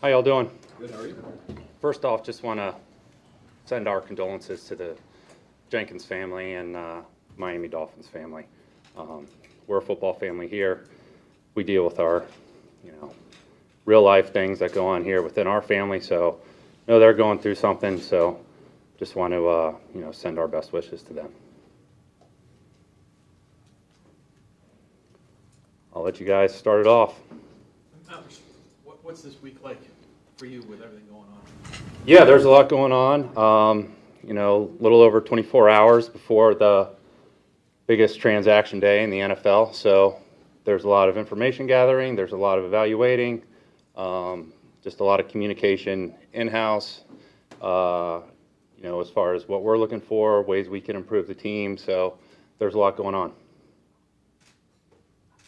How y'all doing? Good, how are you? First off, just want to send our condolences to the Jenkins family and Miami Dolphins family. We're a football family here. We deal with our, real life things that go on here within our family. So, they're going through something. So, just want to, send our best wishes to them. I'll let you guys start it off. What's this week like for you with everything going on? Yeah, there's a lot going on. A little over 24 hours before the biggest transaction day in the NFL. So there's a lot of information gathering. There's a lot of evaluating. Just a lot of communication in-house, as far as what we're looking for, ways we can improve the team. So there's a lot going on.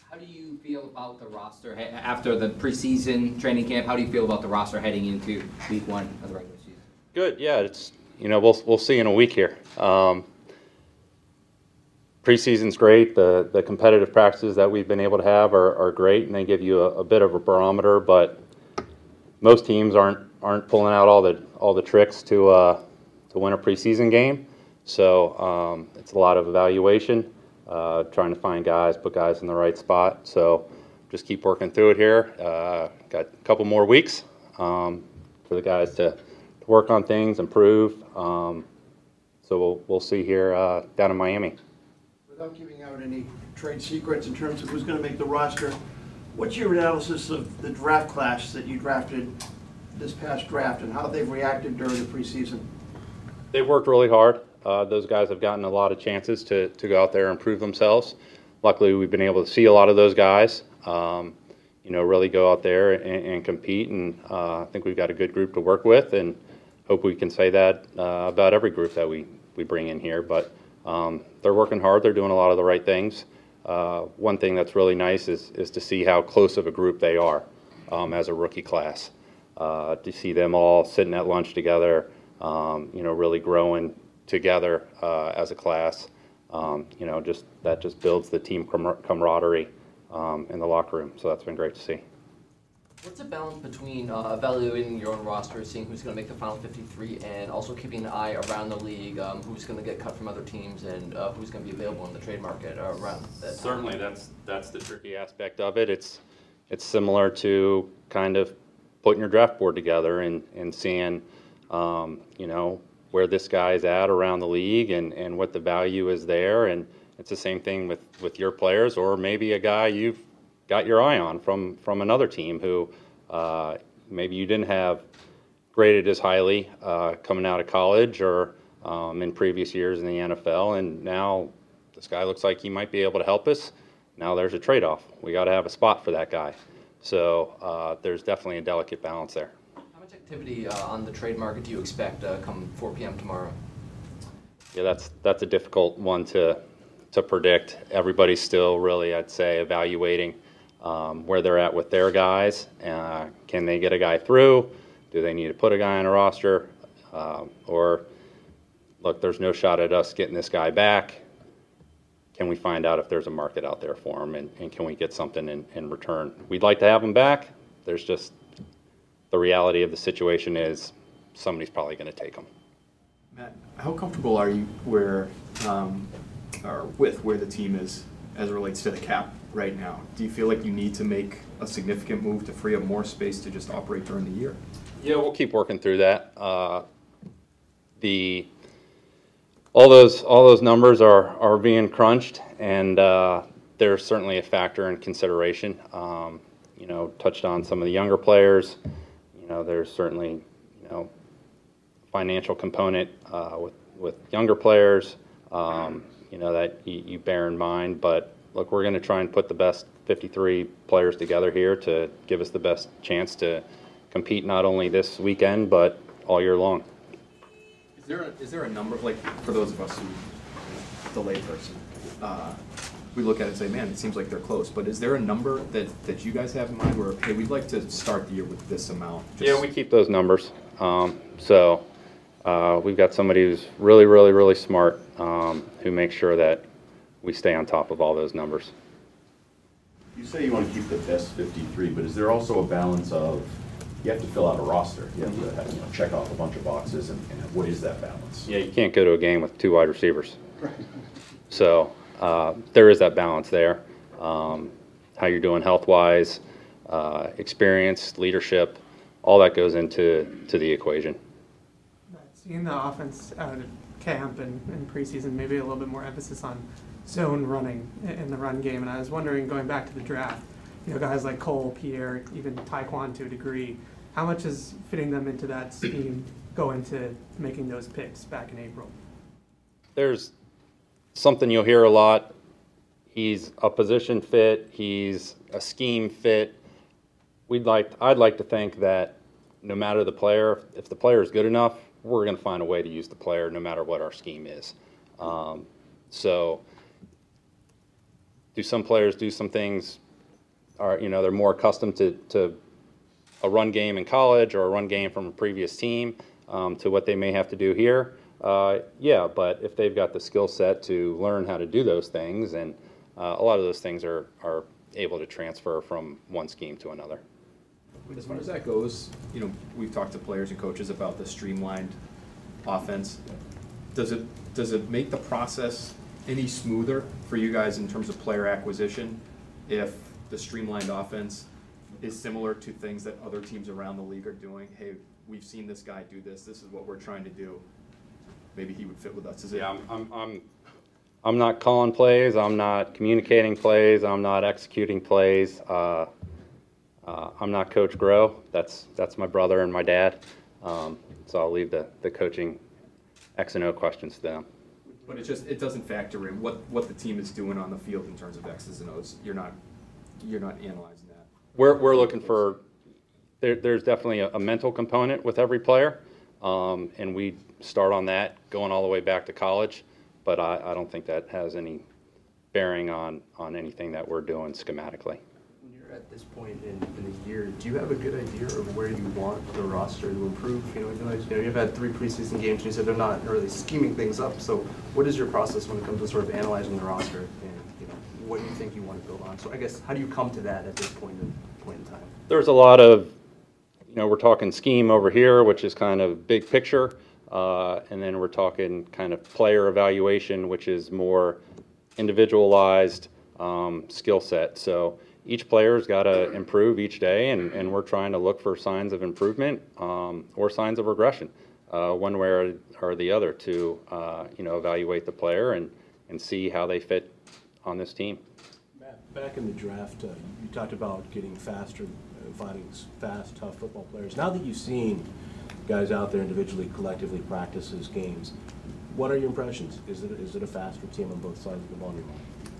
How do you feel about the roster after the preseason training camp? How do you feel about the roster heading into week one of the regular season? Good, yeah. It's we'll see in a week here. Preseason's great. The competitive practices that we've been able to have are great, and they give you a bit of a barometer. But most teams aren't pulling out all the tricks to win a preseason game. So it's a lot of evaluation. Trying to find guys, put guys in the right spot. So just keep working through it here. Got a couple more weeks for the guys to work on things, improve. So we'll see here down in Miami. Without giving out any trade secrets in terms of who's going to make the roster, what's your analysis of the draft class that you drafted this past draft and how they've reacted during the preseason? They worked really hard. Those guys have gotten a lot of chances to go out there and prove themselves. Luckily, we've been able to see a lot of those guys, really go out there and compete. And I think we've got a good group to work with, and hope we can say that about every group that we bring in here. But they're working hard. They're doing a lot of the right things. One thing that's really nice is to see how close of a group they are as a rookie class. To see them all sitting at lunch together, really growing together as a class, just builds the team camaraderie in the locker room. So that's been great to see. What's the balance between evaluating your own roster, seeing who's going to make the final 53, and also keeping an eye around the league, who's going to get cut from other teams, and who's going to be available in the trade market around that? Certainly, that's the tricky aspect of it. It's similar to kind of putting your draft board together and seeing, where this guy's at around the league and what the value is there. And it's the same thing with your players, or maybe a guy you've got your eye on from another team who maybe you didn't have graded as highly coming out of college or in previous years in the NFL. And now this guy looks like he might be able to help us. Now there's a trade-off. We got to have a spot for that guy. So there's definitely a delicate balance there. Activity on the trade market do you expect come 4 p.m. tomorrow? Yeah, that's a difficult one to predict. Everybody's still really, I'd say, evaluating where they're at with their guys. Can they get a guy through? Do they need to put a guy on a roster? Or, look, there's no shot at us getting this guy back. Can we find out if there's a market out there for him, and can we get something in return? We'd like to have him back. There's just... the reality of the situation is somebody's probably going to take them. Matt, how comfortable are you with where the team is as it relates to the cap right now? Do you feel like you need to make a significant move to free up more space to just operate during the year? Yeah, we'll keep working through that. All those numbers are being crunched, and they're certainly a factor in consideration. Touched on some of the younger players. There's certainly, financial component with younger players, that you bear in mind. But, look, we're going to try and put the best 53 players together here to give us the best chance to compete not only this weekend but all year long. Is there a number, like, for those of us who the layperson, we look at it and say, man, it seems like they're close. But is there a number that you guys have in mind where, hey, we'd like to start the year with this amount? Yeah, we keep those numbers. We've got somebody who's really, really, really smart who makes sure that we stay on top of all those numbers. You say you want to keep the best 53, but is there also a balance of you have to fill out a roster. You have to have, check off a bunch of boxes, and what is that balance? Yeah, you can't go to a game with 2 wide receivers. Right. So there is that balance there. How you're doing health-wise, experience, leadership, all that goes into the equation. Seeing the offense out of camp and preseason, maybe a little bit more emphasis on zone running in the run game. And I was wondering, going back to the draft, guys like Cole, Pierre, even Taekwon to a degree, how much is fitting them into that scheme go into making those picks back in April? There's something you'll hear a lot. He's a position fit. He's a scheme fit. I'd like to think that no matter the player, if the player is good enough, we're going to find a way to use the player no matter what our scheme is. So do some players do some things they're more accustomed to a run game in college or a run game from a previous team to what they may have to do here? Yeah, but if they've got the skill set to learn how to do those things, and a lot of those things are able to transfer from one scheme to another. As far as that goes, we've talked to players and coaches about the streamlined offense. Does it make the process any smoother for you guys in terms of player acquisition if the streamlined offense is similar to things that other teams around the league are doing? Hey, we've seen this guy do this. This is what we're trying to do. Maybe he would fit with us. Yeah, I'm not calling plays. I'm not communicating plays. I'm not executing plays. I'm not Coach Groh. That's my brother and my dad. So I'll leave the coaching X and O questions to them. But it doesn't factor in what the team is doing on the field in terms of X's and O's. You're not analyzing that. We're looking for. There's definitely a mental component with every player, and we start on that going all the way back to college. But I don't think that has any bearing on anything that we're doing schematically. At this point in the year, do you have a good idea of where you want the roster to improve? You've had 3 preseason games, and you said they're not really scheming things up. So what is your process when it comes to sort of analyzing the roster, and what do you think you want to build on? So I guess, how do you come to that at this point in time? There's a lot of, we're talking scheme over here, which is kind of big picture, and then we're talking kind of player evaluation, which is more individualized skill set. So each player's got to improve each day, and we're trying to look for signs of improvement or signs of regression, one way or the other, to evaluate the player and see how they fit on this team. Matt, back in the draft, you talked about getting faster, finding fast, tough football players. Now that you've seen guys out there individually, collectively, practices, games, what are your impressions? Is it a faster team on both sides of the ball?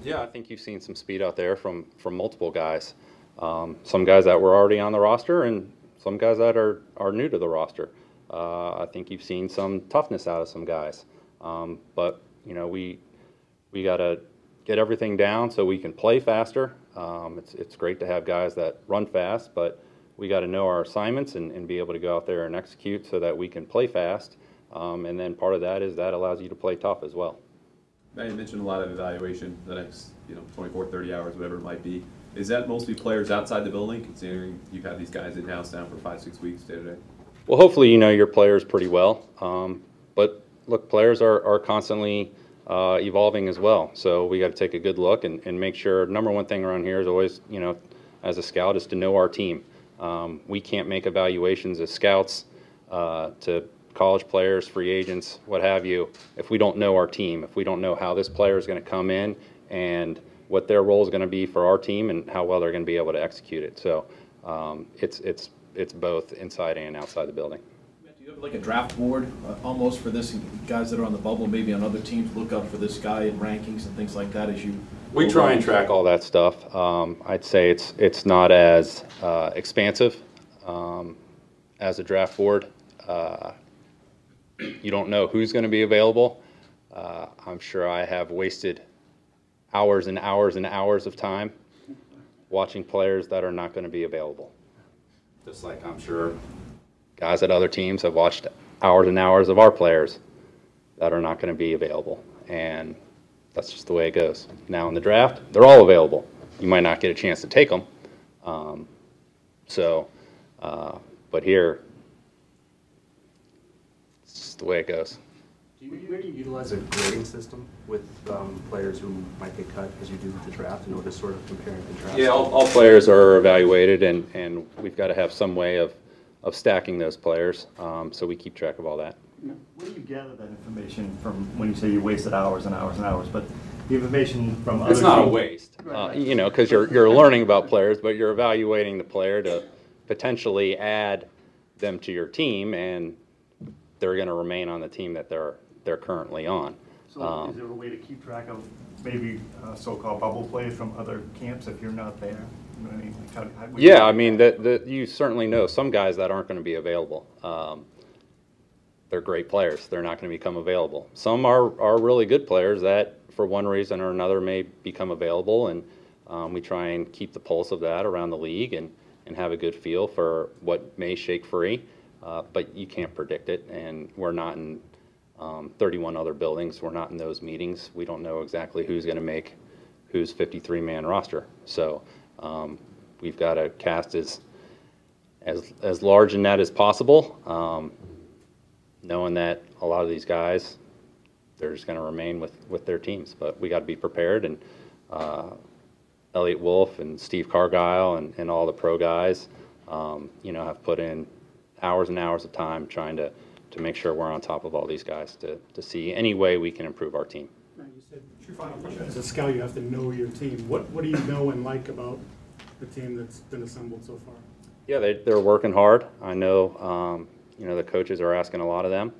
Yeah, I think you've seen some speed out there from multiple guys. Some guys that were already on the roster and some guys that are new to the roster. I think you've seen some toughness out of some guys. But, we got to get everything down so we can play faster. It's great to have guys that run fast, but we got to know our assignments and be able to go out there and execute so that we can play fast. And then part of that is that allows you to play tough as well. Matt, you mentioned a lot of evaluation the next 24, 30 hours, whatever it might be. Is that mostly players outside the building, considering you've had these guys in-house now for 5-6 weeks day to day? Well, hopefully you know your players pretty well. But, look, players are constantly evolving as well. So we got to take a good look and make sure. Number one thing around here is always, as a scout, is to know our team. We can't make evaluations as scouts to college players, free agents, what have you, if we don't know our team, if we don't know how this player is going to come in and what their role is going to be for our team and how well they're going to be able to execute it. So it's both inside and outside the building. Matt, do you have like a draft board almost for this, guys that are on the bubble, maybe on other teams, look up for this guy in rankings and things like that as you? We try and track all that stuff. I'd say it's not as expansive as a draft board. You don't know who's going to be available. I'm sure I have wasted hours and hours and hours of time watching players that are not going to be available. Just like I'm sure guys at other teams have watched hours and hours of our players that are not going to be available. And that's just the way it goes. Now in the draft, they're all available. You might not get a chance to take them. But here, it's just the way it goes. Where do you utilize a grading system with players who might get cut as you do with the draft in order to sort of compare and contrast? Yeah, all players are evaluated, and we've got to have some way of stacking those players, so we keep track of all that. Where do you gather that information from when you say you wasted hours and hours and hours, but the information from other... It's not a waste, you know, because you're learning about players, but you're evaluating the player to potentially add them to your team, and they're going to remain on the team that they're currently on. So is there a way to keep track of maybe so-called bubble play from other camps if you're not there? You know what I mean? Like how yeah, I mean, you certainly know some guys that aren't going to be available. They're great players. They're not going to become available. Some are really good players that, for one reason or another, may become available, and we try and keep the pulse of that around the league and have a good feel for what may shake free, but you can't predict it, and we're not in 31 other buildings. We're not in those meetings. We don't know exactly who's going to make whose 53-man roster. So we've got to cast as large a net as possible, knowing that a lot of these guys, they're just going to remain with their teams. But we got to be prepared, and Elliot Wolf and Steve Cargile and all the pro guys, you know, have put in hours and hours of time trying to make sure we're on top of all these guys to see any way we can improve our team. Now you said your final question, as a scout, you have to know your team. What do you know and like about the team that's been assembled so far? Yeah, they're working hard. I know, you know, the coaches are asking a lot of them.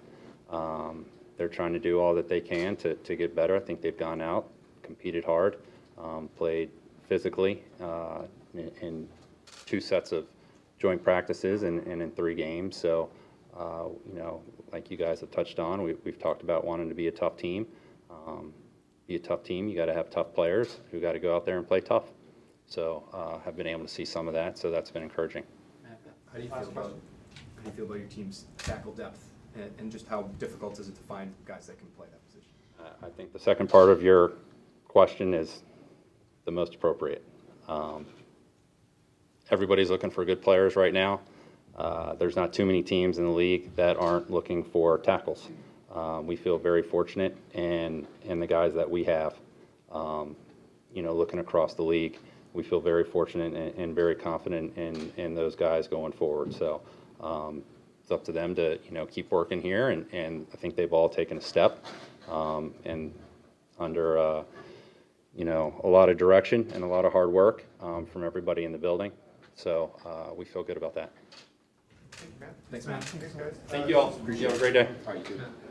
They're trying to do all that they can to get better. I think they've gone out, competed hard, played physically in two sets of joint practices and in 3 games. So, you know, like you guys have touched on, we've talked about wanting to be a tough team. Be a tough team, you got to have tough players who got to go out there and play tough. So I've been able to see some of that, so that's been encouraging. How do you feel about, your team's tackle depth and just how difficult is it to find guys that can play that position? I think the second part of your question is the most appropriate. Everybody's looking for good players right now. There's not too many teams in the league that aren't looking for tackles. We feel very fortunate in the guys that we have. You know, looking across the league, we feel very fortunate and very confident in those guys going forward. So it's up to them to, you know, keep working here, and I think they've all taken a step. And under, you know, a lot of direction and a lot of hard work from everybody in the building. So we feel good about that. Thanks, man. Thanks, guys. Thank you all. Appreciate it. Have a great day. All right, you too.